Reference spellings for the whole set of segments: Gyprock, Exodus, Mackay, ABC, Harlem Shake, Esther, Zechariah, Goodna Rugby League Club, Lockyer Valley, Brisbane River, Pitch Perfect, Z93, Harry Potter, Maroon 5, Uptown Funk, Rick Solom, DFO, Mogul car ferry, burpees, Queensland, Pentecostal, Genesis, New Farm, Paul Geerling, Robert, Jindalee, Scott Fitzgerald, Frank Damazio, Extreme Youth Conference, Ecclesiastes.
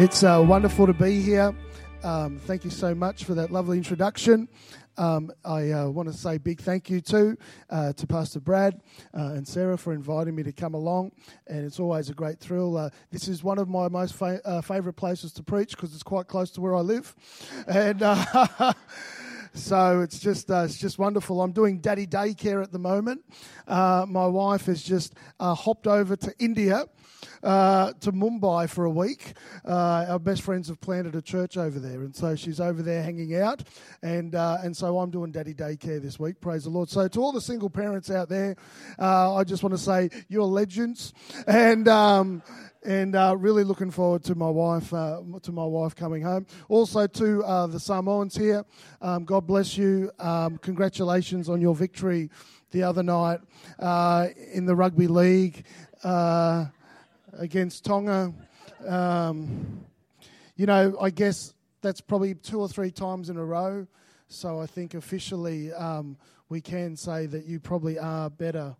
It's wonderful to be here. Thank you so much for that lovely introduction. I want to say a big thank you to Pastor Brad and Sarah for inviting me to come along, and it's always a great thrill. This is one of my most favourite places to preach because it's quite close to where I live, and so it's just wonderful. I'm doing daddy daycare at the moment. My wife has just hopped over to India. To Mumbai for a week. Our best friends have planted a church over there, and so she's over there hanging out, and so I'm doing daddy daycare this week, praise the Lord. So to all the single parents out there, I just want to say you're legends, and really looking forward to my wife coming home. Also to the Samoans here, God bless you. Congratulations on your victory the other night in the rugby league against Tonga. I guess that's probably 2 or 3 times in a row. So I think officially we can say that you probably are better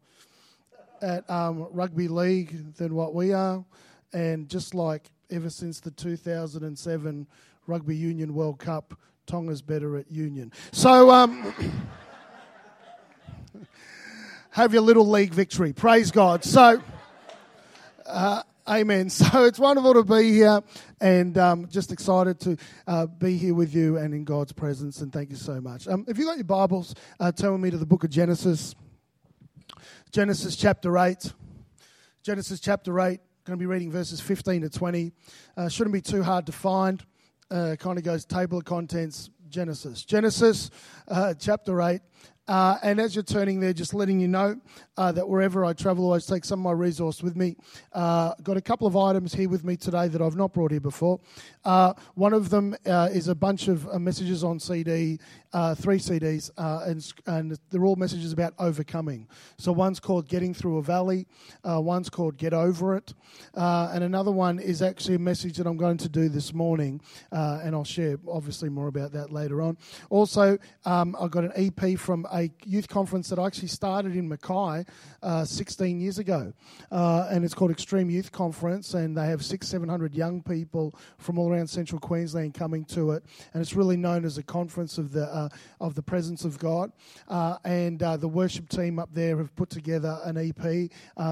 at rugby league than what we are. And just like ever since the 2007 Rugby Union World Cup, Tonga's better at union. So have your little league victory. Praise God. So... amen. So it's wonderful to be here, and just excited to be here with you and in God's presence, and thank you so much. If you've got your Bibles, turn with me to the book of Genesis. Genesis chapter 8. Genesis chapter 8. Going to be reading verses 15 to 20. Shouldn't be too hard to find. Kind of goes table of contents, Genesis. Genesis chapter 8. And as you're turning there, just letting you know that wherever I travel, I always take some of my resource with me. Got a couple of items here with me today that I've not brought here before. One of them is a bunch of messages on CD, 3 CDs, and they're all messages about overcoming. So one's called Getting Through a Valley, one's called Get Over It, and another one is actually a message that I'm going to do this morning, and I'll share obviously more about that later on. Also, I've got an EP from a youth conference that I actually started in Mackay 16 years ago, and it's called Extreme Youth Conference, and they have 600-700 young people from all around central Queensland coming to it, and it's really known as a conference of the presence of God, and the worship team up there have put together an EP,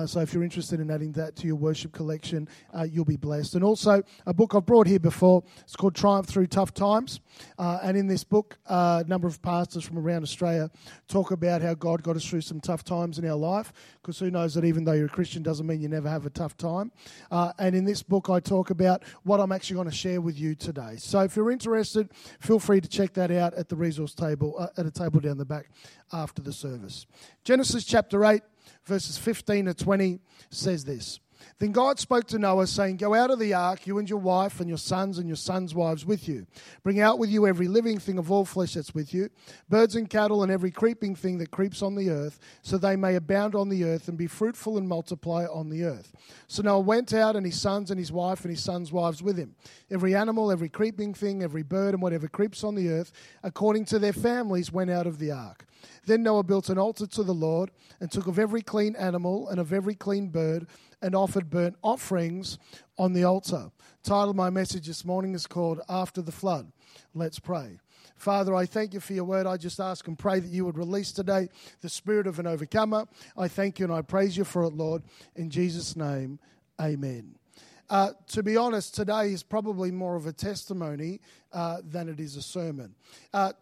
so if you're interested in adding that to your worship collection, you'll be blessed. And also a book I've brought here before, it's called Triumph Through Tough Times, and in this book a number of pastors from around Australia talk about how God got us through some tough times in our life, because who knows that even though you're a Christian doesn't mean you never have a tough time. And in this book I talk about what I'm actually going to share with you today. So if you're interested, feel free to check that out at the resource table, at a table down the back after the service. Genesis chapter 8, verses 15 to 20 says this. Then God spoke to Noah, saying, "Go out of the ark, you and your wife and your sons' wives with you. Bring out with you every living thing of all flesh that's with you, birds and cattle and every creeping thing that creeps on the earth, so they may abound on the earth and be fruitful and multiply on the earth." So Noah went out, and his sons and his wife and his sons' wives with him. Every animal, every creeping thing, every bird and whatever creeps on the earth, according to their families, went out of the ark. Then Noah built an altar to the Lord and took of every clean animal and of every clean bird and offered burnt offerings on the altar. The title of my message this morning is called After the Flood. Let's pray. Father, I thank you for your word. I just ask and pray that you would release today the spirit of an overcomer. I thank you and I praise you for it, Lord. In Jesus' name, amen. To be honest, today is probably more of a testimony than it is a sermon.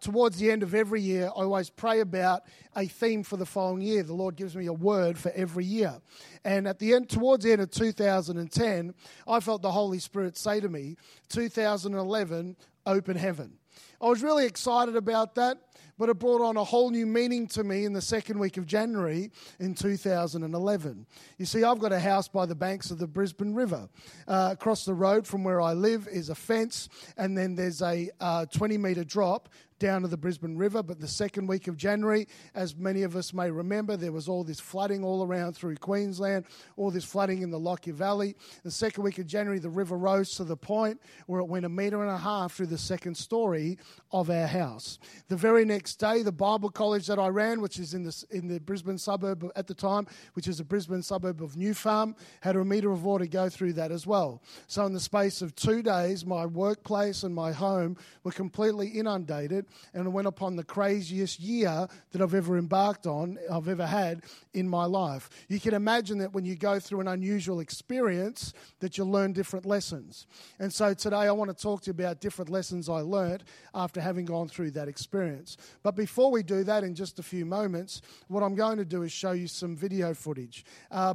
Towards the end of every year, I always pray about a theme for the following year. The Lord gives me a word for every year. And at the end, towards the end of 2010, I felt the Holy Spirit say to me, 2011, open heaven. I was really excited about that, but it brought on a whole new meaning to me in the second week of January in 2011. You see, I've got a house by the banks of the Brisbane River. Across the road from where I live is a fence, and then there's a 20-metre drop down to the Brisbane River. But the second week of January, as many of us may remember, there was all this flooding all around through Queensland, all this flooding in the Lockyer Valley. The second week of January, the river rose to the point where it went 1.5 metres through the second story of our house. The very next day, the Bible college that I ran, which is in the Brisbane suburb at the time, which is a Brisbane suburb of New Farm, had 1 metre of water go through that as well. So in the space of 2 days, my workplace and my home were completely inundated, and went upon the craziest year that I've ever embarked on, I've ever had in my life. You can imagine that when you go through an unusual experience, that you learn different lessons. And so today I want to talk to you about different lessons I learnt after having gone through that experience. But before we do that, in just a few moments, what I'm going to do is show you some video footage.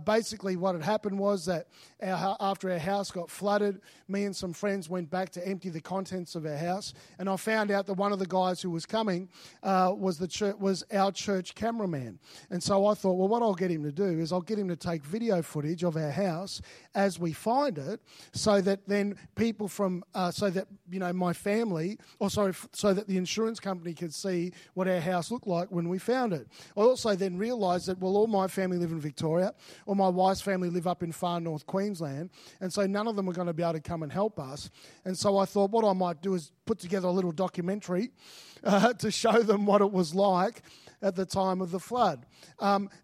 Basically what had happened was that after our house got flooded, me and some friends went back to empty the contents of our house, and I found out that one of the guys who was coming was our church cameraman. And so I thought, well, what I'll get him to do is I'll get him to take video footage of our house as we find it, so that then people from so that the insurance company could see what our house looked like when we found it. I also then realised that, well, all my family live in Victoria, all my wife's family live up in far north Queensland, and so none of them are going to be able to come and help us. And so I thought what I might do is put together a little documentary to show them what it was like at the time of the flood.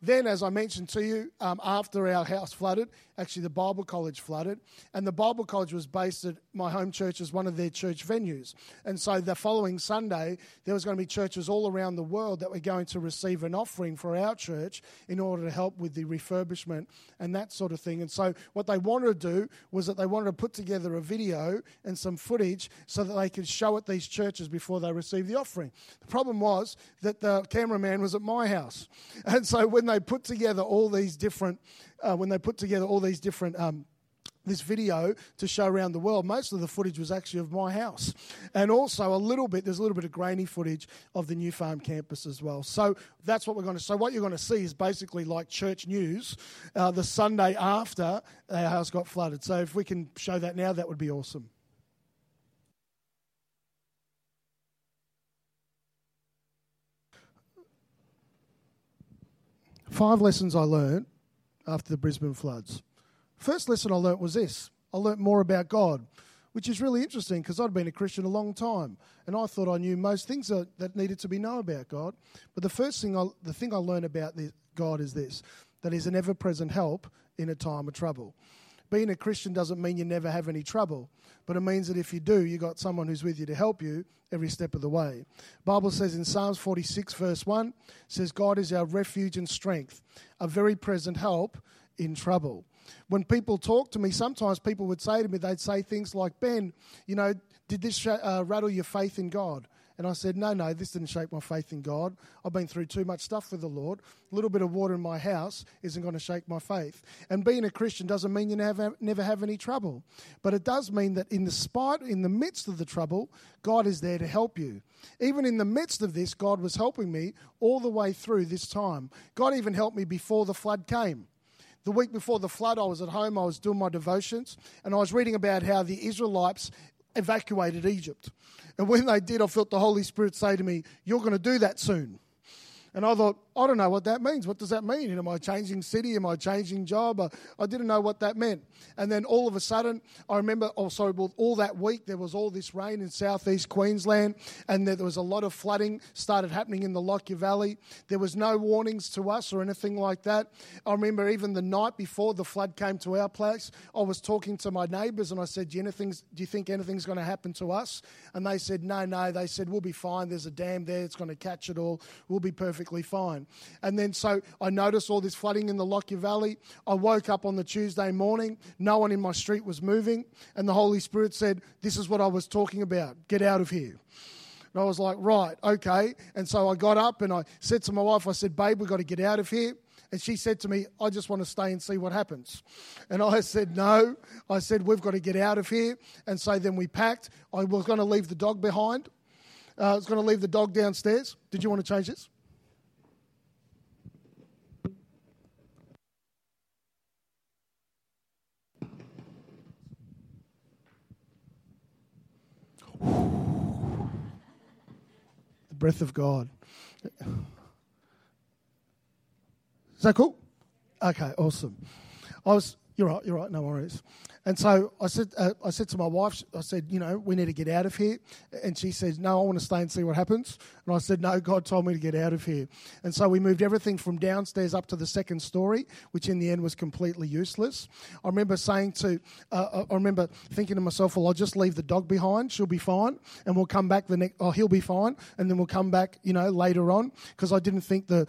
Then, as I mentioned to you, after our house flooded, actually the Bible college flooded, and the Bible college was based at my home church as one of their church venues. And so the following Sunday, there was going to be churches all around the world that were going to receive an offering for our church in order to help with the refurbishment and that sort of thing. And so what they wanted to do was that they wanted to put together a video and some footage so that they could show at these churches before they received the offering. The problem was that the cameraman was at my house. And so when they put together all these different this video to show around the world, most of the footage was actually of my house. And also there's a little bit of grainy footage of the New Farm campus as well. So that's what we're going to, so what you're going to see is basically like church news the Sunday after our house got flooded. So if we can show that now, that would be awesome. Five lessons I learned after the Brisbane floods. First lesson I learnt was this. I learnt more about God, which is really interesting because I'd been a Christian a long time and I thought I knew most things that needed to be known about God. But the thing I learned about God is this, that He's an ever-present help in a time of trouble. Being a Christian doesn't mean you never have any trouble, but it means that if you do, you got someone who's with you to help you every step of the way. The Bible says in Psalms 46 verse 1, says, God is our refuge and strength, a very present help in trouble. When people talk to me, sometimes people would say to me, they'd say things like, Ben, you know, did this rattle your faith in God? And I said, no, this didn't shake my faith in God. I've been through too much stuff with the Lord. A little bit of water in my house isn't going to shake my faith. And being a Christian doesn't mean you never have any trouble. But it does mean that in the midst of the trouble, God is there to help you. Even in the midst of this, God was helping me all the way through this time. God even helped me before the flood came. The week before the flood, I was at home, I was doing my devotions, and I was reading about how the Israelites evacuated Egypt. And when they did, I felt the Holy Spirit say to me, you're going to do that soon. And I thought, I don't know what that means. What does that mean? Am I changing city? Am I changing job? I didn't know what that meant. And then all of a sudden, all that week there was all this rain in southeast Queensland, and there was a lot of flooding started happening in the Lockyer Valley. There was no warnings to us or anything like that. I remember even the night before the flood came to our place, I was talking to my neighbours and I said, do you think anything's going to happen to us? And they said, no. They said, we'll be fine. There's a dam there. It's going to catch it all. We'll be perfectly fine. And then so I noticed all this flooding in the Lockyer Valley. I woke up on the Tuesday morning. No one in my street was moving. And the Holy Spirit said, this is what I was talking about. Get out of here. And I was like, right, okay. And so I got up and I said to my wife, I said, babe, we've got to get out of here. And she said to me, I just want to stay and see what happens. And I said, no. I said, we've got to get out of here. And so then we packed. I was going to leave the dog behind. I was going to leave the dog downstairs. Did you want to change this? the breath of God. Is that cool? Okay, awesome. You're right, no worries. And so I said to my wife, I said, you know, we need to get out of here. And she said, no, I want to stay and see what happens. And I said, no, God told me to get out of here. And so we moved everything from downstairs up to the second story, which in the end was completely useless. I remember thinking to myself, well, I'll just leave the dog behind. She'll be fine. And we'll come back he'll be fine. And then we'll come back, you know, later on. Because I didn't think the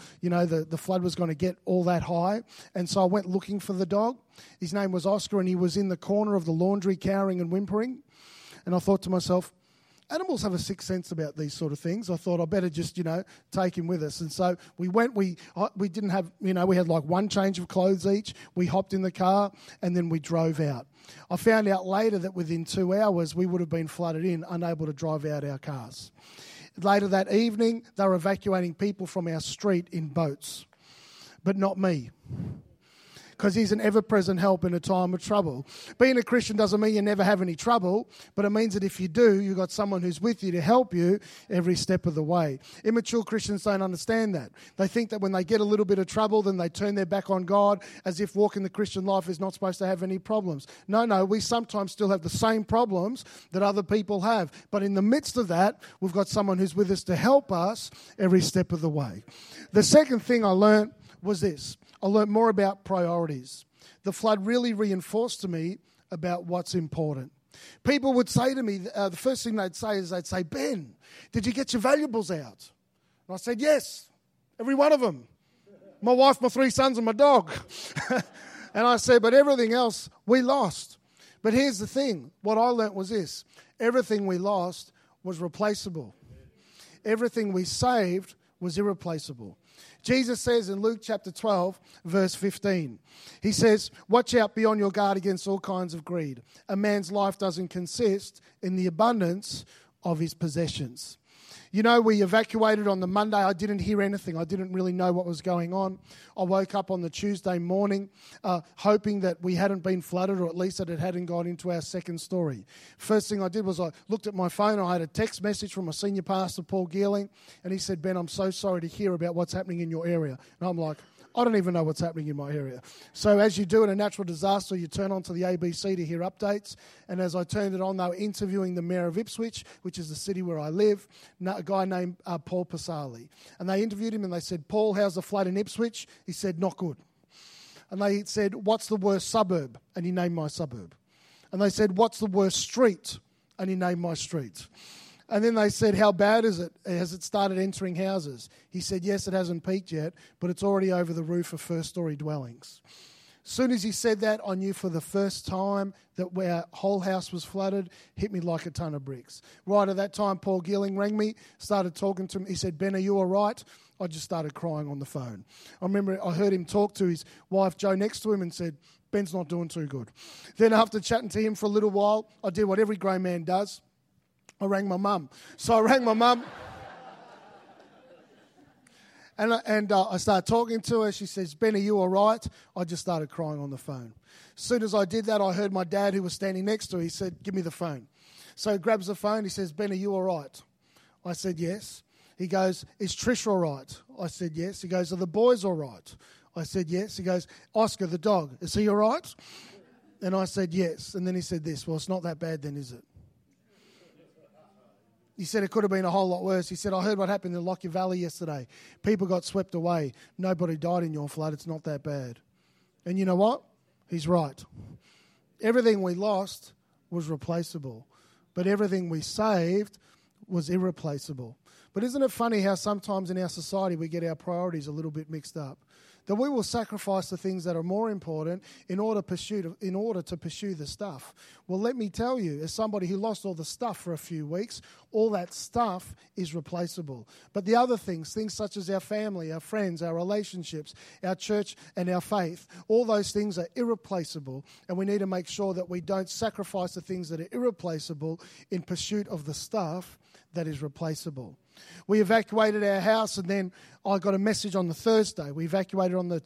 flood was going to get all that high. And so I went looking for the dog. His name was Oscar, and he was in the corner of the laundry cowering and whimpering. And I thought to myself, animals have a sixth sense about these sort of things. I thought I better just, you know, take him with us. And so we went. We didn't have, you know, we had like one change of clothes each. We hopped in the car and then we drove out. I found out later that within 2 hours we would have been flooded in, unable to drive out our cars. Later that evening, they were evacuating people from our street in boats, but not me. Because he's an ever-present help in a time of trouble. Being a Christian doesn't mean you never have any trouble, but it means that if you do, you've got someone who's with you to help you every step of the way. Immature Christians don't understand that. They think that when they get a little bit of trouble, then they turn their back on God as if walking the Christian life is not supposed to have any problems. No, we sometimes still have the same problems that other people have. But in the midst of that, we've got someone who's with us to help us every step of the way. The second thing I learned was this. I learned more about priorities. The flood really reinforced to me about what's important. People would say to me, the first thing they'd say, Ben, did you get your valuables out? And I said, yes, every one of them. My wife, my 3 sons and my dog. And I said, but everything else we lost. But here's the thing. What I learned was this. Everything we lost was replaceable. Everything we saved was irreplaceable. Jesus says in Luke chapter 12, verse 15, he says, watch out, be on your guard against all kinds of greed. A man's life doesn't consist in the abundance of his possessions. You know, we evacuated on the Monday. I didn't hear anything. I didn't really know what was going on. I woke up on the Tuesday morning hoping that we hadn't been flooded, or at least that it hadn't gone into our second story. First thing I did was I looked at my phone. I had a text message from my senior pastor, Paul Geerling, and he said, Ben, I'm so sorry to hear about what's happening in your area. And I'm like, I don't even know what's happening in my area. So as you do in a natural disaster, you turn on to the ABC to hear updates. And as I turned it on, they were interviewing the mayor of Ipswich, which is the city where I live, a guy named Paul Pasali. And they interviewed him and they said, Paul, how's the flood in Ipswich? He said, not good. And they said, what's the worst suburb? And he named my suburb. And they said, what's the worst street? And he named my street. And then they said, how bad is it? Has it started entering houses? He said, yes, it hasn't peaked yet, but it's already over the roof of first-story dwellings. As soon as he said that, I knew for the first time that our whole house was flooded. Hit me like a ton of bricks. Right at that time, Paul Geerling rang me, started talking to him. He said, Ben, are you all right? I just started crying on the phone. I remember I heard him talk to his wife, Jo, next to him and said, Ben's not doing too good. Then after chatting to him for a little while, I did what every grey man does. I rang my mum. So I rang my mum and I started talking to her. She says, Ben, are you all right? I just started crying on the phone. As soon as I did that, I heard my dad, who was standing next to her, he said, give me the phone. So he grabs the phone. He says, Ben, are you all right? I said, yes. He goes, is Trish all right? I said, yes. He goes, are the boys all right? I said, yes. He goes, Oscar, the dog, is he all right? And I said, yes. And then he said this, well, it's not that bad then, is it? He said it could have been a whole lot worse. He said, I heard what happened in Lockyer Valley yesterday. People got swept away. Nobody died in your flood. It's not that bad. And you know what? He's right. Everything we lost was replaceable, but everything we saved was irreplaceable. But isn't it funny how sometimes in our society we get our priorities a little bit mixed up? That we will sacrifice the things that are more important in order to pursue the stuff. Well, let me tell you, as somebody who lost all the stuff for a few weeks, all that stuff is replaceable. But the other things such as our family, our friends, our relationships, our church and our faith, all those things are irreplaceable, and we need to make sure that we don't sacrifice the things that are irreplaceable in pursuit of the stuff that is replaceable. We evacuated our house, and then I got a message on the Thursday. We evacuated on the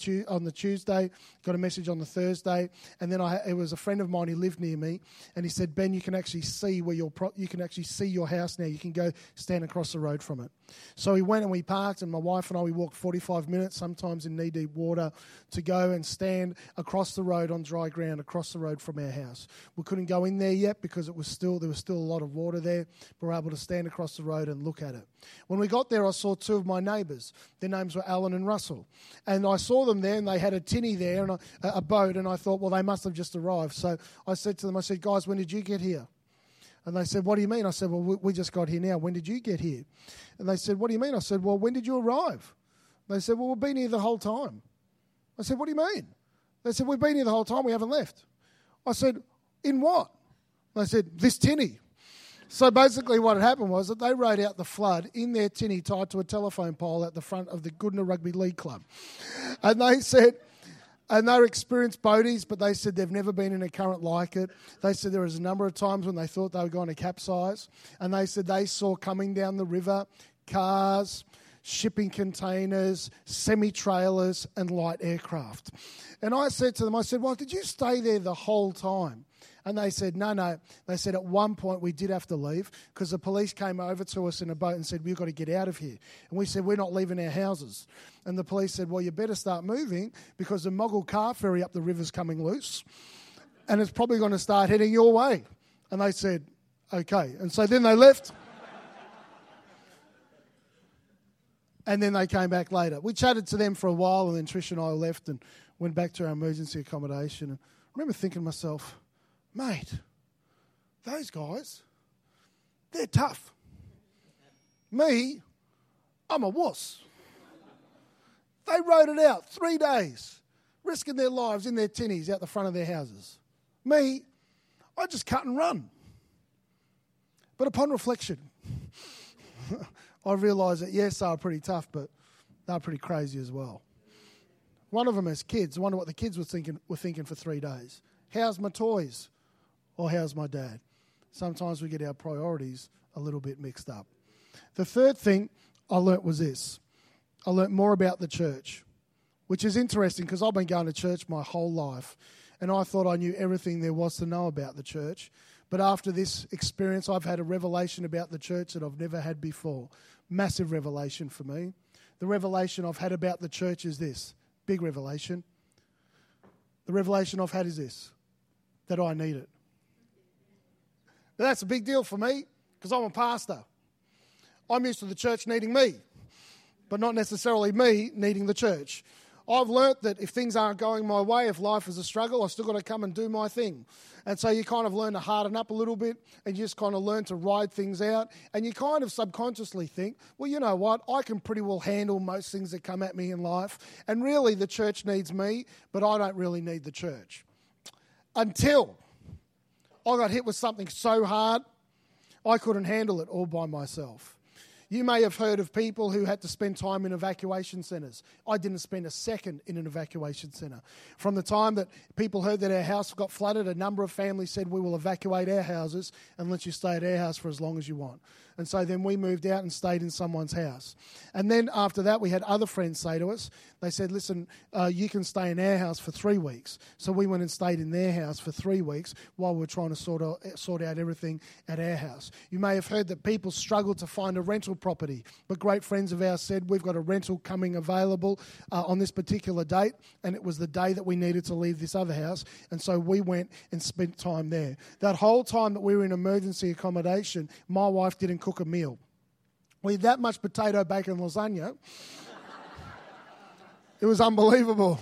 Tuesday, got a message on the Thursday, and then it was a friend of mine who lived near me, and he said, "Ben, you can actually see where you can actually see your house now. You can go stand across the road from it." So we went and we parked, and my wife and I, we walked 45 minutes, sometimes in knee-deep water, to go and stand across the road on dry ground, across the road from our house. We couldn't go in there yet because there was still a lot of water there, but we were able to stand across the road and look at it. When we got there, I saw two of my neighbours. Their names were Alan and Russell. And I saw them there, and they had a tinny there, and a boat, and I thought, well, they must have just arrived. So I said to them, I said, "Guys, when did you get here?" And they said, "What do you mean?" I said, "Well, we just got here now. When did you get here?" And they said, "What do you mean?" I said, "Well, when did you arrive?" They said, "Well, we've been here the whole time." I said, "What do you mean?" They said, "We've been here the whole time. We haven't left." I said, "In what?" They said, "This tinny." So basically what had happened was that they rode out the flood in their tinny tied to a telephone pole at the front of the Goodna Rugby League Club. And they said... And they're experienced boaties, but they said they've never been in a current like it. They said there was a number of times when they thought they were going to capsize. And they said they saw coming down the river cars, shipping containers, semi-trailers and light aircraft. And I said to them, I said, "Well, did you stay there the whole time?" And they said, no. They said at one point we did have to leave because the police came over to us in a boat and said, "We've got to get out of here." And we said, "We're not leaving our houses." And the police said, "Well, you better start moving because the Mogul car ferry up the river's coming loose and it's probably going to start heading your way." And they said, "Okay." And so then they left. And then they came back later. We chatted to them for a while, and then Trish and I left and went back to our emergency accommodation. And I remember thinking to myself, "Mate, those guys, they're tough. Me, I'm a wuss." They rode it out 3 days, risking their lives in their tinnies out the front of their houses. Me, I just cut and run. But upon reflection, I realised that, yes, they were pretty tough, but they were pretty crazy as well. One of them as kids, I wonder what the kids were thinking for 3 days. How's my toys? Or how's my dad? Sometimes we get our priorities a little bit mixed up. The third thing I learnt was this. I learnt more about the church, which is interesting because I've been going to church my whole life, and I thought I knew everything there was to know about the church. But after this experience, I've had a revelation about the church that I've never had before. Massive revelation for me. The revelation I've had about the church is this. Big revelation. The revelation I've had is this, that I need it. Now, that's a big deal for me because I'm a pastor. I'm used to the church needing me, but not necessarily me needing the church. I've learnt that if things aren't going my way, if life is a struggle, I've still got to come and do my thing. And so you kind of learn to harden up a little bit, and you just kind of learn to ride things out. And you kind of subconsciously think, well, you know what? I can pretty well handle most things that come at me in life. And really, the church needs me, but I don't really need the church. Until I got hit with something so hard, I couldn't handle it all by myself. You may have heard of people who had to spend time in evacuation centres. I didn't spend a second in an evacuation centre. From the time that people heard that our house got flooded, a number of families said, "We will evacuate our houses and let you stay at our house for as long as you want." And so then we moved out and stayed in someone's house. And then after that, we had other friends say to us, they said, "Listen, you can stay in our house for 3 weeks. So we went and stayed in their house for 3 weeks while we were trying to sort out everything at our house. You may have heard that people struggled to find a rental property, but great friends of ours said, "We've got a rental coming available on this particular date," and it was the day that we needed to leave this other house, and so we went and spent time there. That whole time that we were in emergency accommodation, my wife didn't cook a meal. We had that much potato, bacon, lasagna. It was unbelievable.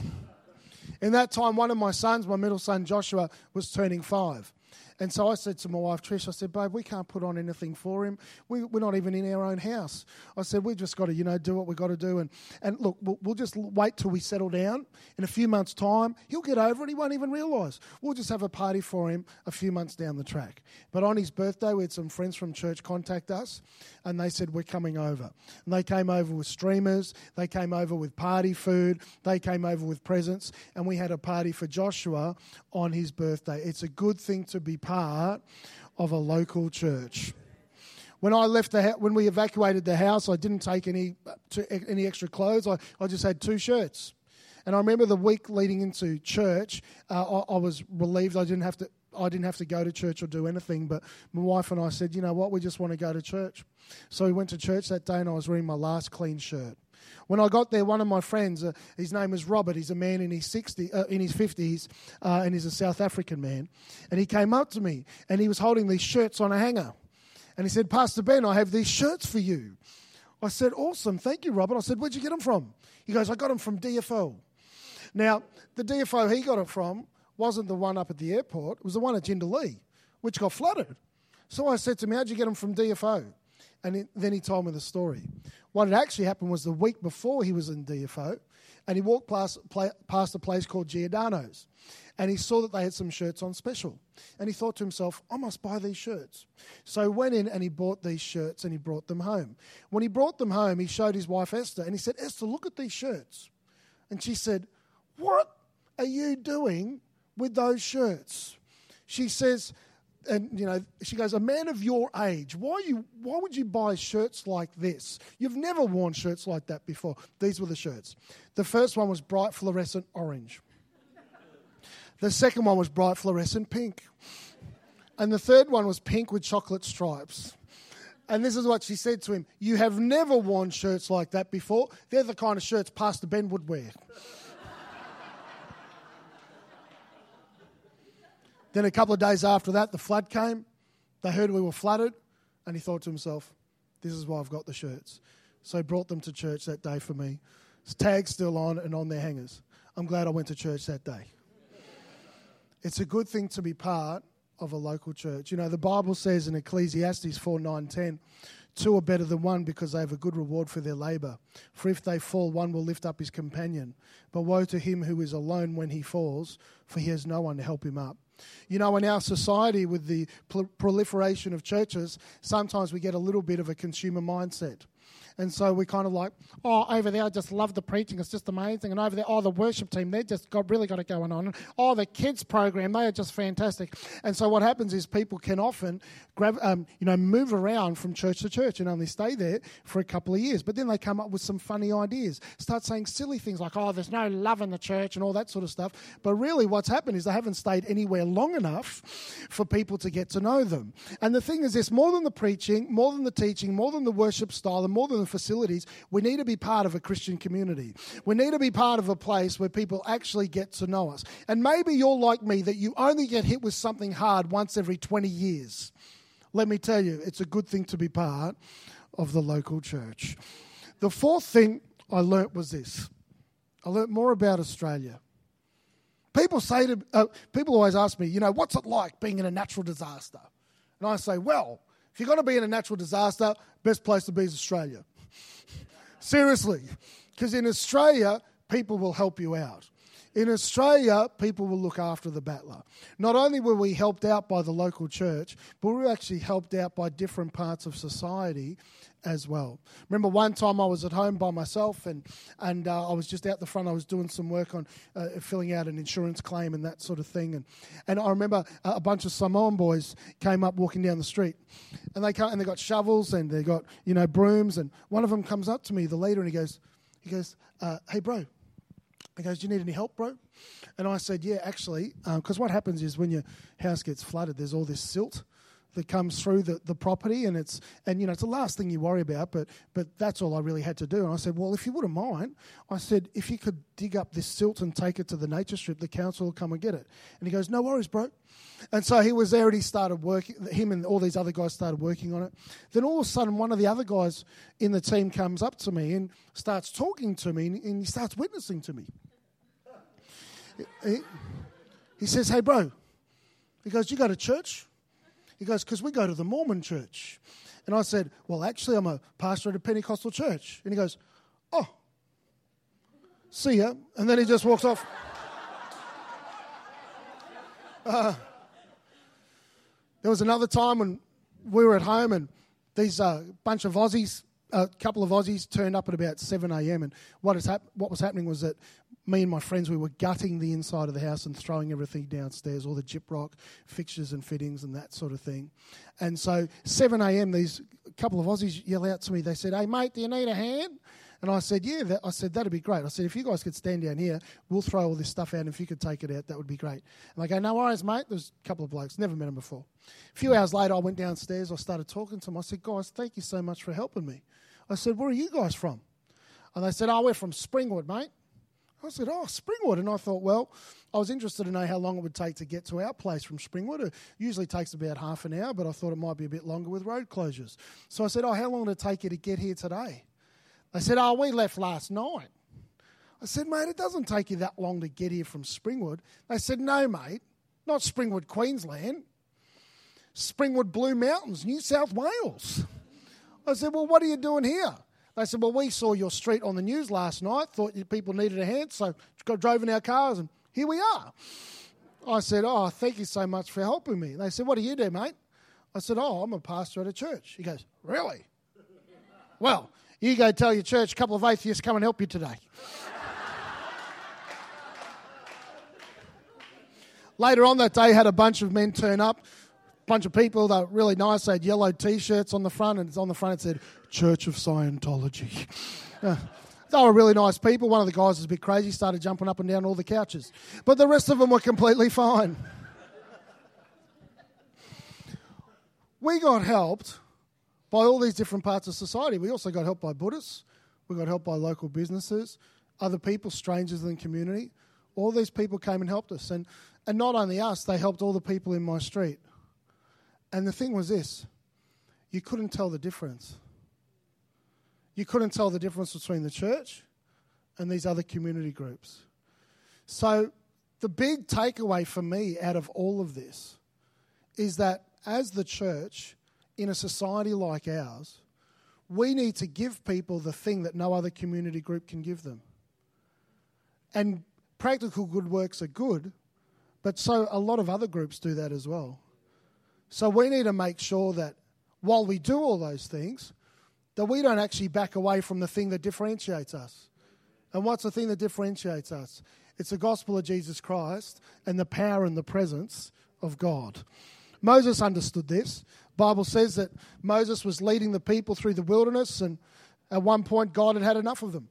In that time, one of my sons, my middle son Joshua, was turning 5. And so I said to my wife, Trish, I said, "Babe, we can't put on anything for him. We're not even in our own house." I said, "We've just got to, do what we've got to do. And look, we'll just wait till we settle down. In a few months' time, he'll get over it. He won't even realise. We'll just have a party for him a few months down the track." But on his birthday, we had some friends from church contact us, and they said, "We're coming over." And they came over with streamers. They came over with party food. They came over with presents. And we had a party for Joshua on his birthday. It's a good thing to be part of a local church. When I left when we evacuated the house, I didn't take any extra clothes. I just had two shirts. And I remember the week leading into church, I was relieved I didn't have to go to church or do anything, but my wife and I said, you know what, we just want to go to church. So we went to church that day and I was wearing my last clean shirt. When I got there, one of my friends, his name was Robert, he's a man in his 50s, and he's a South African man, and he came up to me and he was holding these shirts on a hanger. And he said, Pastor Ben, I have these shirts for you. I said, awesome, thank you, Robert. I said, where'd you get them from? He goes, I got them from DFO. Now, the DFO he got it from wasn't the one up at the airport, it was the one at Jindalee, which got flooded. So I said to him, how'd you get them from DFO? And then he told me the story. What had actually happened was the week before he was in DFO, and he walked past a place called Giordano's, and he saw that they had some shirts on special. And he thought to himself, I must buy these shirts. So he went in and he bought these shirts and he brought them home. When he brought them home, he showed his wife Esther, and he said, Esther, look at these shirts. And she said, what are you doing with those shirts? She says, and you know, she goes, a man of your age, why would you buy shirts like this? You've never worn shirts like that before. These were the shirts. The first one was bright fluorescent orange. The second one was bright fluorescent pink. And the third one was pink with chocolate stripes. And this is what she said to him, you have never worn shirts like that before. They're the kind of shirts Pastor Ben would wear. Then a couple of days after that, the flood came. They heard we were flooded. And he thought to himself, this is why I've got the shirts. So he brought them to church that day for me. His tag's still on and on their hangers. I'm glad I went to church that day. It's a good thing to be part of a local church. You know, the Bible says in Ecclesiastes 4:9-10, two are better than one because they have a good reward for their labour. For if they fall, one will lift up his companion. But woe to him who is alone when he falls, for he has no one to help him up. You know, in our society with the proliferation of churches, sometimes we get a little bit of a consumer mindset. And so we're kind of like, oh, over there, I just love the preaching. It's just amazing. And over there, oh, the worship team, they've just really got it going on. Oh, the kids program, they are just fantastic. And so what happens is people can often move around from church to church and only stay there for a couple of years. But then they come up with some funny ideas, start saying silly things like, oh, there's no love in the church and all that sort of stuff. But really what's happened is they haven't stayed anywhere long enough for people to get to know them. And the thing is this, more than the preaching, more than the teaching, more than the worship style, and more than the facilities, we need to be part of a Christian community. We need to be part of a place where people actually get to know us. And maybe you're like me, that you only get hit with something hard once every 20 years. Let me tell you, it's a good thing to be part of the local church. The fourth thing I learnt was this. I learnt more about Australia. People say people always ask me, you know, what's it like being in a natural disaster? And I say, well, if you're going to be in a natural disaster, best place to be is Australia. Seriously, because in Australia, people will help you out. In Australia, people will look after the battler. Not only were we helped out by the local church, but we were actually helped out by different parts of society as well. Remember one time I was at home by myself and I was just out the front. I was doing some work on filling out an insurance claim and that sort of thing. And I remember a bunch of Samoan boys came up walking down the street, and they got shovels and they got brooms. And one of them comes up to me, the leader, and he goes, hey bro. He goes, do you need any help, bro? And I said, yeah, actually, because what happens is when your house gets flooded, there's all this silt that comes through the property, and it's the last thing you worry about, but that's all I really had to do. And I said, well, if you wouldn't mind, I said, if you could dig up this silt and take it to the nature strip, the council will come and get it. And he goes, no worries, bro. And so he was there and he started working, him and all these other guys started working on it. Then all of a sudden, one of the other guys in the team comes up to me and starts talking to me, and he starts witnessing to me. He says, hey, bro. He goes, you go to church? He goes, because we go to the Mormon church. And I said, well, actually, I'm a pastor at a Pentecostal church. And he goes, oh, see ya. And then he just walks off. There was another time when we were at home and these bunch of Aussies, a couple of Aussies turned up at about 7 a.m. and what was happening was that me and my friends, we were gutting the inside of the house and throwing everything downstairs, all the gyprock, fixtures and fittings and that sort of thing. And so 7 a.m. these couple of Aussies yell out to me. They said, "Hey, mate, do you need a hand?" And I said, "Yeah." I said, "That'd be great." I said, "If you guys could stand down here, we'll throw all this stuff out, and if you could take it out, that would be great." And I go, "No worries, mate." There's a couple of blokes. Never met them before. A few hours later, I went downstairs. I started talking to them. I said, "Guys, thank you so much for helping me." I said, "Where are you guys from?" And they said, "Oh, we're from Springwood, mate." I said, "Oh, Springwood." And I thought, well, I was interested to know how long it would take to get to our place from Springwood. It usually takes about half an hour, but I thought it might be a bit longer with road closures. So I said, "Oh, how long did it take you to get here today?" They said, "Oh, we left last night." I said, "Mate, it doesn't take you that long to get here from Springwood." They said, "No, mate, not Springwood, Queensland. Springwood, Blue Mountains, New South Wales." I said, "Well, what are you doing here?" They said, "Well, we saw your street on the news last night, thought you people needed a hand, so drove in our cars and here we are." I said, "Oh, thank you so much for helping me." They said, "What do you do, mate?" I said, "Oh, I'm a pastor at a church." He goes, "Really? Well, you go tell your church a couple of atheists come and help you today." Later on that day, had a bunch of men turn up, bunch of people that were really nice. They had yellow T-shirts on the front, and on the front it said, "Church of Scientology." They were really nice people. One of the guys was a bit crazy, started jumping up and down all the couches. But the rest of them were completely fine. We got helped by all these different parts of society. We also got helped by Buddhists. We got helped by local businesses, other people, strangers in the community. All these people came and helped us. And not only us, they helped all the people in my street. And the thing was this, you couldn't tell the difference. You couldn't tell the difference between the church and these other community groups. So the big takeaway for me out of all of this is that as the church in a society like ours, we need to give people the thing that no other community group can give them. And practical good works are good, but so a lot of other groups do that as well. So we need to make sure that while we do all those things, that we don't actually back away from the thing that differentiates us. And what's the thing that differentiates us? It's the gospel of Jesus Christ and the power and the presence of God. Moses understood this. The Bible says that Moses was leading the people through the wilderness, and at one point God had had enough of them.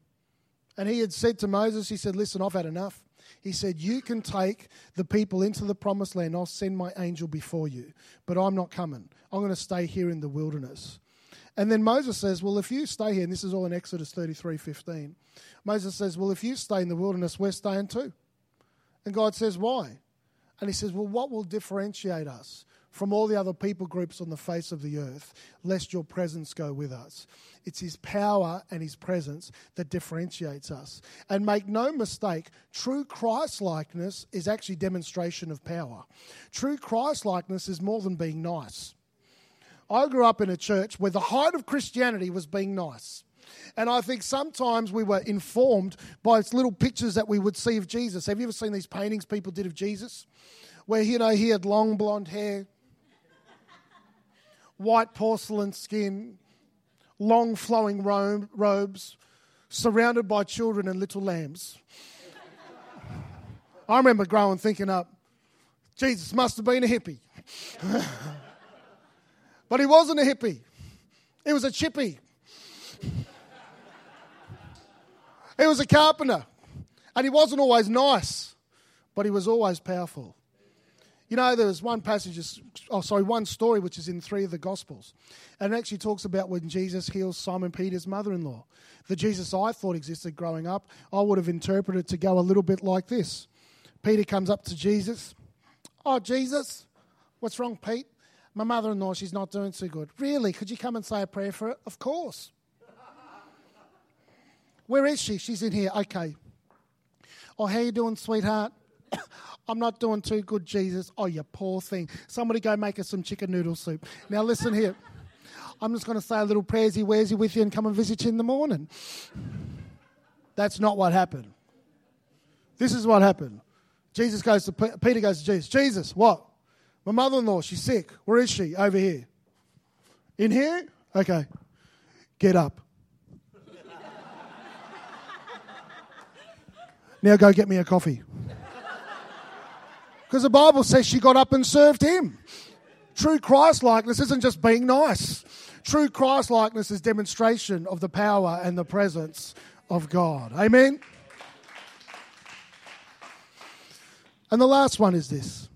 And he had said to Moses, he said, "Listen, I've had enough." He said, "You can take the people into the promised land. I'll send my angel before you, but I'm not coming. I'm going to stay here in the wilderness." And then Moses says, "Well, if you stay here," and this is all in Exodus 33:15. Moses says, "Well, if you stay in the wilderness, we're staying too." And God says, "Why?" And he says, "Well, what will differentiate us from all the other people groups on the face of the earth, lest your presence go with us?" It's his power and his presence that differentiates us. And make no mistake, true Christ-likeness is actually demonstration of power. True Christ-likeness is more than being nice. I grew up in a church where the height of Christianity was being nice. And I think sometimes we were informed by little pictures that we would see of Jesus. Have you ever seen these paintings people did of Jesus? Where, you know, he had long blonde hair, white porcelain skin, long flowing robes, surrounded by children and little lambs. I remember growing thinking up, Jesus must have been a hippie. But he wasn't a hippie. He was a chippy. He was a carpenter. And he wasn't always nice, but he was always powerful. You know, there was one story which is in three of the Gospels. And it actually talks about when Jesus heals Simon Peter's mother-in-law. The Jesus I thought existed growing up, I would have interpreted to go a little bit like this. Peter comes up to Jesus. "Oh, Jesus, what's wrong, Pete?" "My mother-in-law, she's not doing so good." "Really? Could you come and say a prayer for her?" "Of course." "Where is she?" "She's in here." "Okay." "Oh, how you doing, sweetheart?" "I'm not doing too good, Jesus." "Oh, you poor thing. Somebody go make us some chicken noodle soup. Now listen here. I'm just going to say a little prayers-y, wears-y with you and come and visit you in the morning." That's not what happened. This is what happened. Peter goes to Jesus. "Jesus, what?" "My mother-in-law, she's sick." "Where is she?" "Over here." "In here?" "Okay." "Get up. Now go get me a coffee." Because the Bible says she got up and served him. True Christ-likeness isn't just being nice. true Christ-likeness is demonstration of the power and the presence of God. Amen? And the last one is this.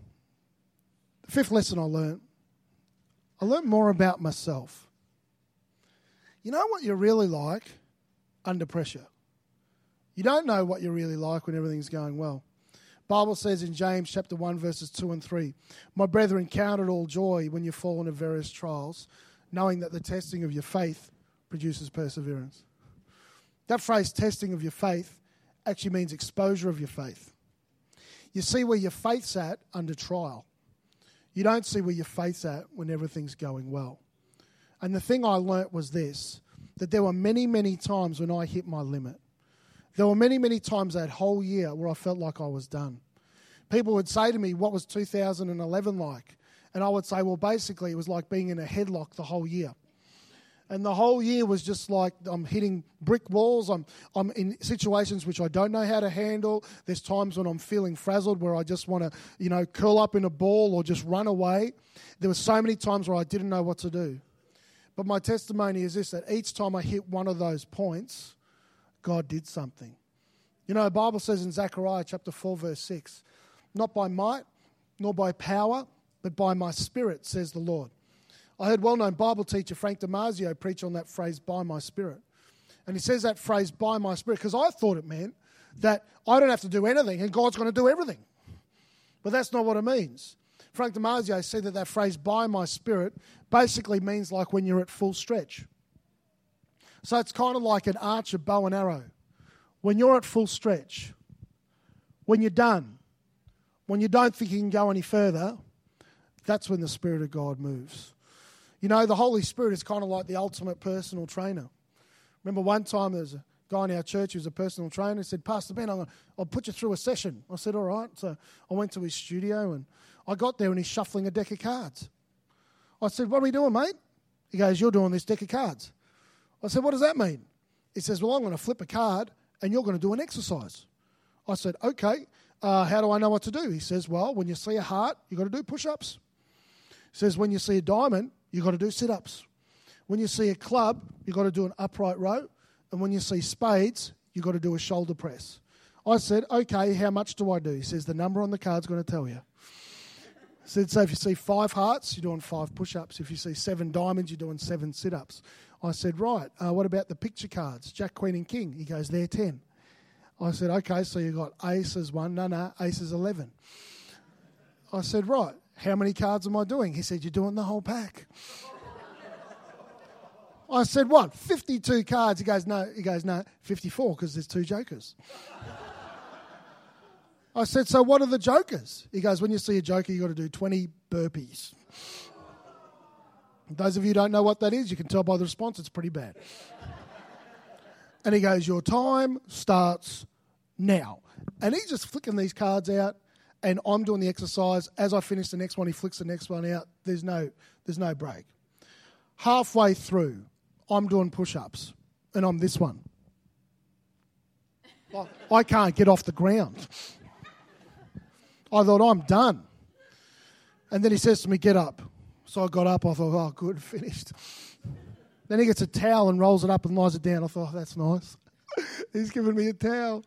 The fifth lesson I learned more about myself. You know what you're really like under pressure. You don't know what you're really like when everything's going well. Bible says in James chapter 1, verses 2 and 3, "My brethren, count it all joy when you fall into various trials, knowing that the testing of your faith produces perseverance." That phrase, testing of your faith, actually means exposure of your faith. You see where your faith's at under trial. You don't see where your faith's at when everything's going well. And the thing I learnt was this, that there were many, many times when I hit my limit. There were many, many times that whole year where I felt like I was done. People would say to me, what was 2011 like? And I would say, well, basically it was like being in a headlock the whole year. And the whole year was just like I'm hitting brick walls. I'm in situations which I don't know how to handle. There's times when I'm feeling frazzled where I just want to, curl up in a ball or just run away. There were so many times where I didn't know what to do. But my testimony is this, that each time I hit one of those points, God did something. The Bible says in Zechariah chapter 4, verse 6, "Not by might, nor by power, but by my spirit, says the Lord." I heard well-known Bible teacher Frank Damazio preach on that phrase, "by my spirit." And he says that phrase, "by my spirit," because I thought it meant that I don't have to do anything and God's going to do everything. But that's not what it means. Frank Damazio said that phrase, "by my spirit," basically means like when you're at full stretch. So it's kind of like an archer bow and arrow. When you're at full stretch, when you're done, when you don't think you can go any further, that's when the Spirit of God moves. The Holy Spirit is kind of like the ultimate personal trainer. Remember one time there was a guy in our church who was a personal trainer. He said, "Pastor Ben, I'll put you through a session." I said, "All right." So I went to his studio and I got there and he's shuffling a deck of cards. I said, "What are we doing, mate?" He goes, "You're doing this deck of cards." I said, "What does that mean?" He says, "Well, I'm going to flip a card and you're going to do an exercise." I said, "Okay, how do I know what to do?" He says, "Well, when you see a heart, you've got to do push-ups." He says, "When you see a diamond, you've got to do sit-ups. When you see a club, you've got to do an upright row. And when you see spades, you've got to do a shoulder press." I said, "Okay, how much do I do?" He says, "The number on the card's going to tell you." I said, "So if you see 5 hearts, you're doing 5 push-ups. If you see 7 diamonds, you're doing 7 sit-ups." I said, "Right, what about the picture cards, Jack, Queen and King?" He goes, "They're 10. I said, "Okay, so you got ace as 1. No, ace is 11. I said, "Right, how many cards am I doing?" He said, "You're doing the whole pack." I said, "What, 52 cards? He goes, no, 54, because there's 2 jokers. I said, "So what are the jokers?" He goes, "When you see a joker, you've got to do 20 burpees. Those of you who don't know what that is, you can tell by the response, it's pretty bad. And he goes, "Your time starts now." And he's just flicking these cards out, and I'm doing the exercise. As I finish the next one, he flicks the next one out. There's no break. Halfway through, I'm doing push-ups, and I'm this one. I can't get off the ground. I thought, I'm done. And then he says to me, "Get up." So I got up. I thought, oh, good, finished. Then he gets a towel and rolls it up and lies it down. I thought, oh, that's nice. He's giving me a towel.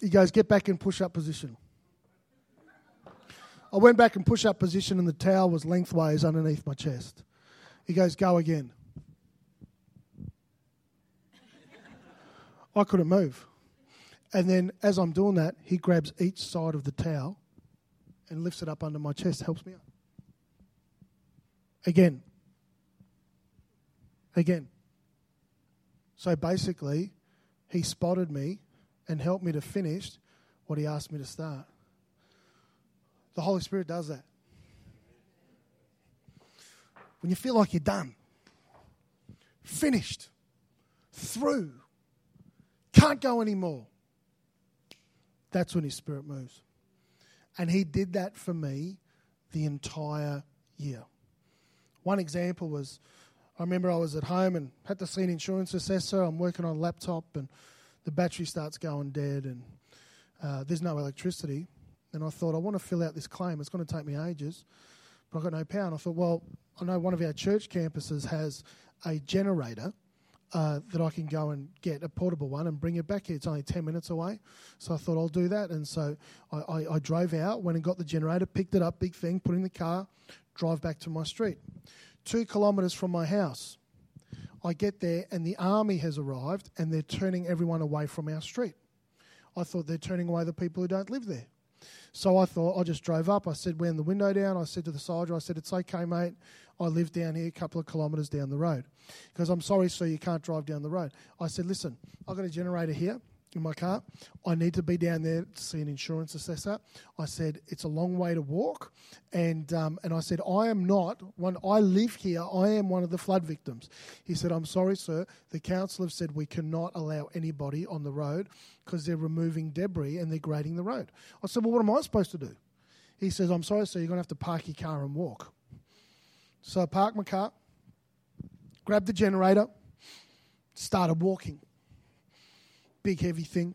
He goes, "Get back in push-up position." I went back in push-up position and the towel was lengthways underneath my chest. He goes, "Go again." I couldn't move. And then as I'm doing that, he grabs each side of the towel and lifts it up under my chest, helps me up. Again. So basically, he spotted me and helped me to finish what he asked me to start. The Holy Spirit does that. When you feel like you're done, finished, through, can't go anymore, that's when his Spirit moves. And he did that for me the entire year. One example was, I remember I was at home and had to see an insurance assessor. I'm working on a laptop and the battery starts going dead and there's no electricity. And I thought, I want to fill out this claim. It's going to take me ages, but I've got no power. And I thought, well, I know one of our church campuses has a generator that I can go and get, a portable one, and bring it back here. It's only 10 minutes away. So I thought I'll do that. And so I drove out, went and got the generator, picked it up, big thing, put it in the car, drive back to my street. 2 kilometres from my house, I get there and the army has arrived and they're turning everyone away from our street. I thought they're turning away the people who don't live there. So I thought, I just drove up. I said, "We're in the window down." I said to the soldier, I said, "It's okay, mate. I live down here a couple of kilometres down the road." Because "I'm sorry, sir, you can't drive down the road." I said, "Listen, I've got a generator here in my car. I need to be down there to see an insurance assessor." I said, "It's a long way to walk." And I said, "I am not one. I live here. I am one of the flood victims." He said, "I'm sorry, sir. The council have said we cannot allow anybody on the road because they're removing debris and they're grading the road." I said, "Well, what am I supposed to do?" He says, "I'm sorry, sir. You're going to have to park your car and walk." So I parked my car, grabbed the generator, started walking. Big, heavy thing.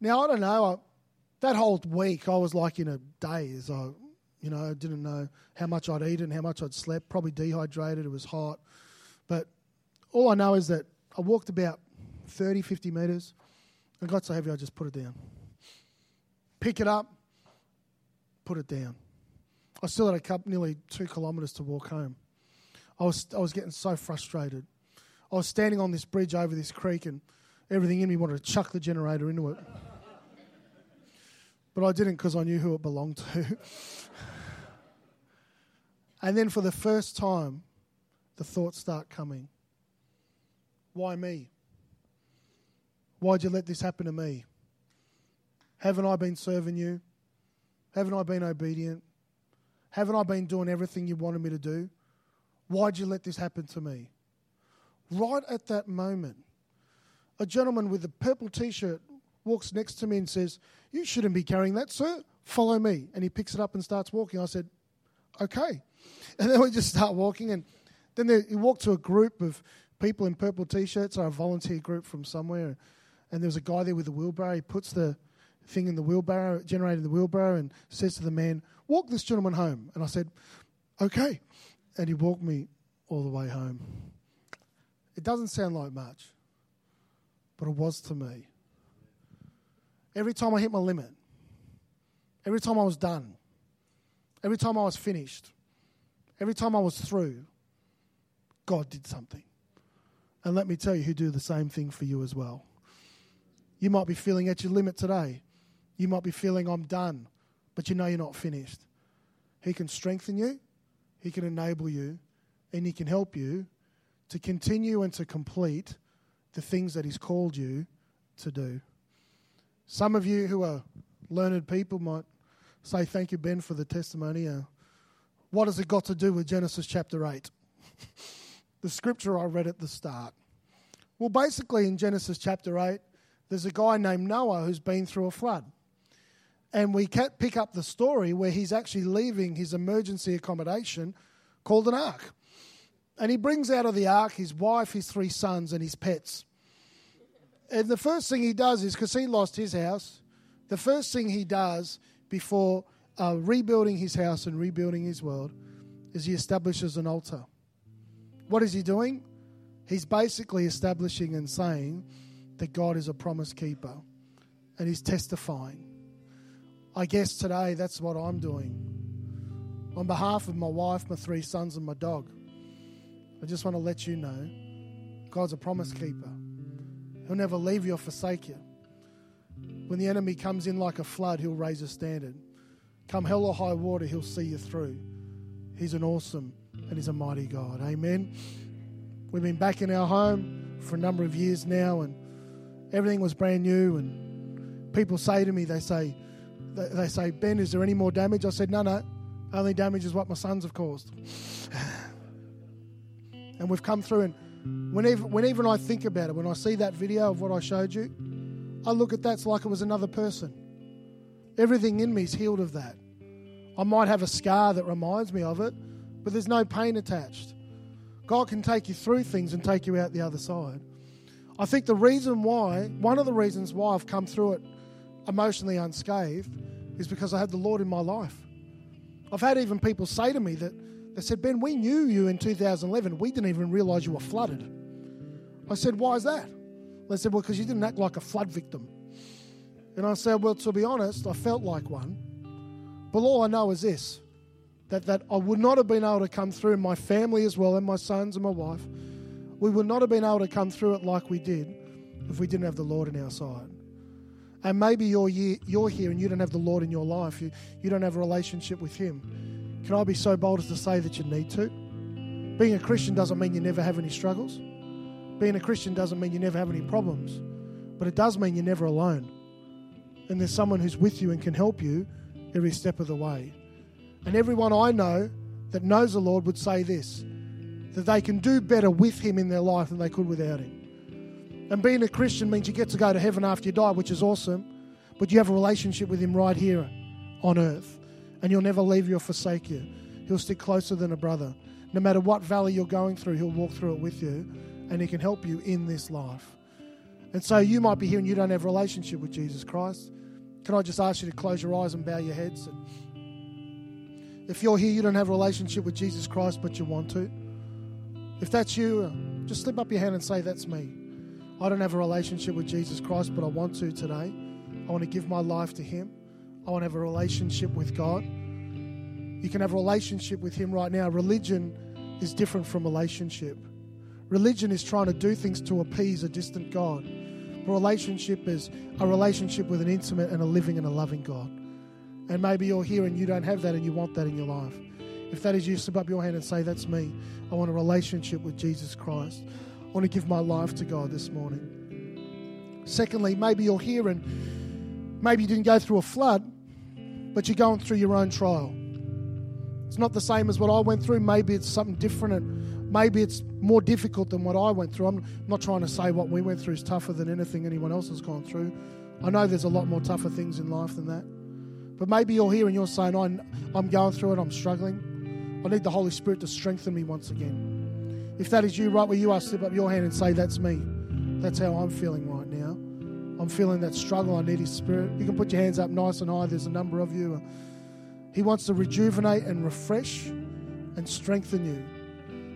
Now, I don't know, that whole week I was like in a daze. I didn't know how much I'd eaten, how much I'd slept, probably dehydrated, it was hot. But all I know is that I walked about 30, 50 metres. It got so heavy I just put it down. Pick it up, put it down. I still had nearly 2 kilometres to walk home. I was getting so frustrated. I was standing on this bridge over this creek and everything in me wanted to chuck the generator into it. But I didn't, because I knew who it belonged to. And then for the first time, the thoughts start coming. Why me? Why'd you let this happen to me? Haven't I been serving you? Haven't I been obedient? Haven't I been doing everything you wanted me to do? Why'd you let this happen to me? Right at that moment, a gentleman with a purple T-shirt walks next to me and says, "You shouldn't be carrying that, sir. Follow me." And he picks it up and starts walking. I said, "Okay." And then we just start walking. And then he walked to a group of people in purple T-shirts, or a volunteer group from somewhere. And there was a guy there with a wheelbarrow. He puts the thing in the wheelbarrow, generating the wheelbarrow, and says to the man, "Walk this gentleman home." And I said, "Okay." And he walked me all the way home. It doesn't sound like much, but it was to me. Every time I hit my limit, every time I was done, every time I was finished, every time I was through, God did something. And let me tell you, He'll do the same thing for you as well. You might be feeling at your limit today. You might be feeling, "I'm done," but you know you're not finished. He can strengthen you, He can enable you, and He can help you to continue and to complete the things that He's called you to do. Some of you who are learned people might say, "Thank you, Ben, for the testimony. What has it got to do with Genesis chapter 8? The scripture I read at the start. Well, basically in Genesis chapter 8, there's a guy named Noah who's been through a flood. And we can't pick up the story where he's actually leaving his emergency accommodation called an ark. And he brings out of the ark his wife, his 3 sons, and his pets. And the first thing he does is, because he lost his house, the first thing he does before rebuilding his house and rebuilding his world is he establishes an altar. What is he doing? He's basically establishing and saying that God is a promise keeper. And he's testifying. I guess today that's what I'm doing. On behalf of my wife, my 3 sons, and my dog, I just want to let you know, God's a promise keeper. He'll never leave you or forsake you. When the enemy comes in like a flood, He'll raise a standard. Come hell or high water, He'll see you through. He's an awesome and He's a mighty God. Amen. We've been back in our home for a number of years now, and everything was brand new. And people say to me, they say, "Ben, is there any more damage?" I said, No. Only damage is what my sons have caused. And we've come through, and when even I think about it, when I see that video of what I showed you, I look at that, it's like it was another person. Everything in me is healed of that. I might have a scar that reminds me of it, but there's no pain attached. God can take you through things and take you out the other side. I think one of the reasons why I've come through it emotionally unscathed is because I had the Lord in my life. I've had even people say to me that They said, Ben, we knew you in 2011. We didn't even realise you were flooded. I said, why is that? They said, well, because you didn't act like a flood victim. And I said, well, to be honest, I felt like one. But all I know is this, that I would not have been able to come through, my family as well, and my sons and my wife. We would not have been able to come through it like we did if we didn't have the Lord in our side. And maybe you're here and you don't have the Lord in your life. You don't have a relationship with Him. Can I be so bold as to say that you need to? Being a Christian doesn't mean you never have any struggles. Being a Christian doesn't mean you never have any problems. But it does mean you're never alone. And there's someone who's with you and can help you every step of the way. And everyone I know that knows the Lord would say this, that they can do better with Him in their life than they could without Him. And being a Christian means you get to go to heaven after you die, which is awesome, but you have a relationship with Him right here on earth, and He'll never leave you or forsake you. He'll stick closer than a brother. No matter what valley you're going through, He'll walk through it with you, and He can help you in this life. And so you might be here and you don't have a relationship with Jesus Christ. Can I just ask you to close your eyes and bow your heads? If you're here, you don't have a relationship with Jesus Christ, but you want to. If that's you, just slip up your hand and say, that's me. I don't have a relationship with Jesus Christ, but I want to today. I want to give my life to Him. I want to have a relationship with God. You can have a relationship with Him right now. Religion is different from relationship. Religion is trying to do things to appease a distant God. But relationship is a relationship with an intimate and a living and a loving God. And maybe you're here and you don't have that and you want that in your life. If that is you, slip up your hand and say, that's me. I want a relationship with Jesus Christ. I want to give my life to God this morning. Secondly, maybe you're here and maybe you didn't go through a flood, but you're going through your own trial. It's not the same as what I went through. Maybe it's something different and maybe it's more difficult than what I went through. I'm not trying to say what we went through is tougher than anything anyone else has gone through. I know there's a lot more tougher things in life than that. But maybe you're here and you're saying, I'm going through it, I'm struggling. I need the Holy Spirit to strengthen me once again. If that is you, right where you are, slip up your hand and say, that's me. That's how I'm feeling right now. I'm feeling that struggle. I need His Spirit. You can put your hands up nice and high. There's a number of you. He wants to rejuvenate and refresh and strengthen you.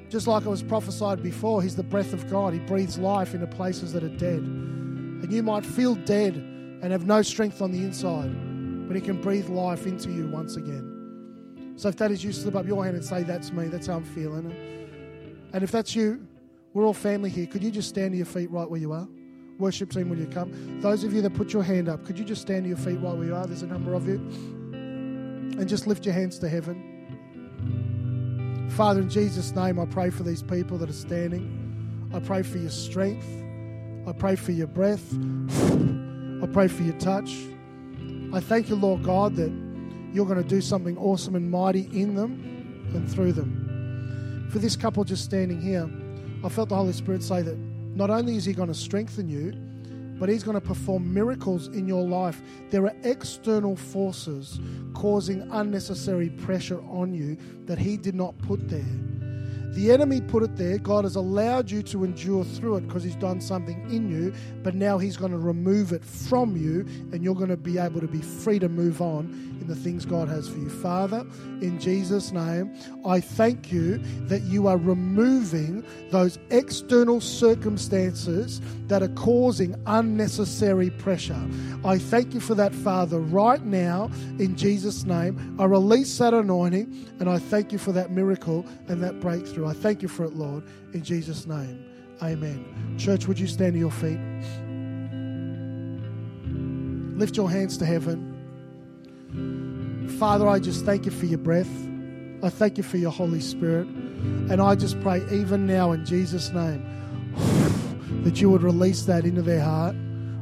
Just like I was prophesied before, He's the breath of God. He breathes life into places that are dead. And you might feel dead and have no strength on the inside, but He can breathe life into you once again. So if that is you, slip up your hand and say, that's me. That's how I'm feeling. And if that's you, we're all family here. Could you just stand to your feet right where you are? Worship team, will you come? Those of you that put your hand up, could you just stand to your feet right where you are? There's a number of you. And just lift your hands to heaven. Father, in Jesus' name, I pray for these people that are standing. I pray for your strength. I pray for your breath. I pray for your touch. I thank you, Lord God, that you're going to do something awesome and mighty in them and through them. For this couple just standing here, I felt the Holy Spirit say that not only is He going to strengthen you, but He's going to perform miracles in your life. There are external forces causing unnecessary pressure on you that He did not put there. The enemy put it there. God has allowed you to endure through it because He's done something in you, but now He's going to remove it from you and you're going to be able to be free to move on in the things God has for you. Father, in Jesus' name, I thank you that you are removing those external circumstances that are causing unnecessary pressure. I thank you for that, Father, right now, in Jesus' name. I release that anointing and I thank you for that miracle and that breakthrough. I thank you for it, Lord, in Jesus' name. Amen. Church, would you stand to your feet? Lift your hands to heaven. Father, I just thank you for your breath. I thank you for your Holy Spirit. And I just pray even now in Jesus' name that you would release that into their heart,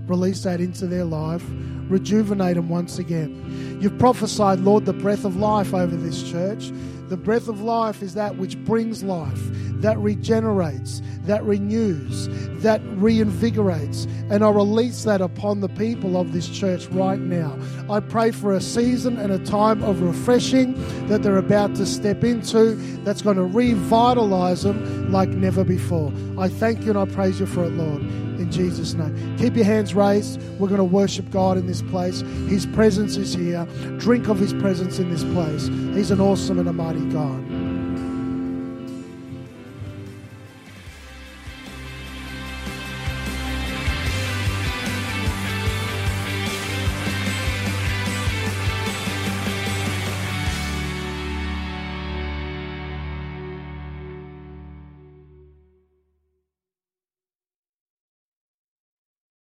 release that into their life, rejuvenate them once again. You've prophesied, Lord, the breath of life over this church. The breath of life is that which brings life, that regenerates, that renews, that reinvigorates. And I release that upon the people of this church right now. I pray for a season and a time of refreshing that they're about to step into that's going to revitalize them like never before. I thank you and I praise you for it, Lord, in Jesus' name. Keep your hands raised. We're going to worship God in this place. His presence is here. Drink of His presence in this place. He's an awesome and a mighty God.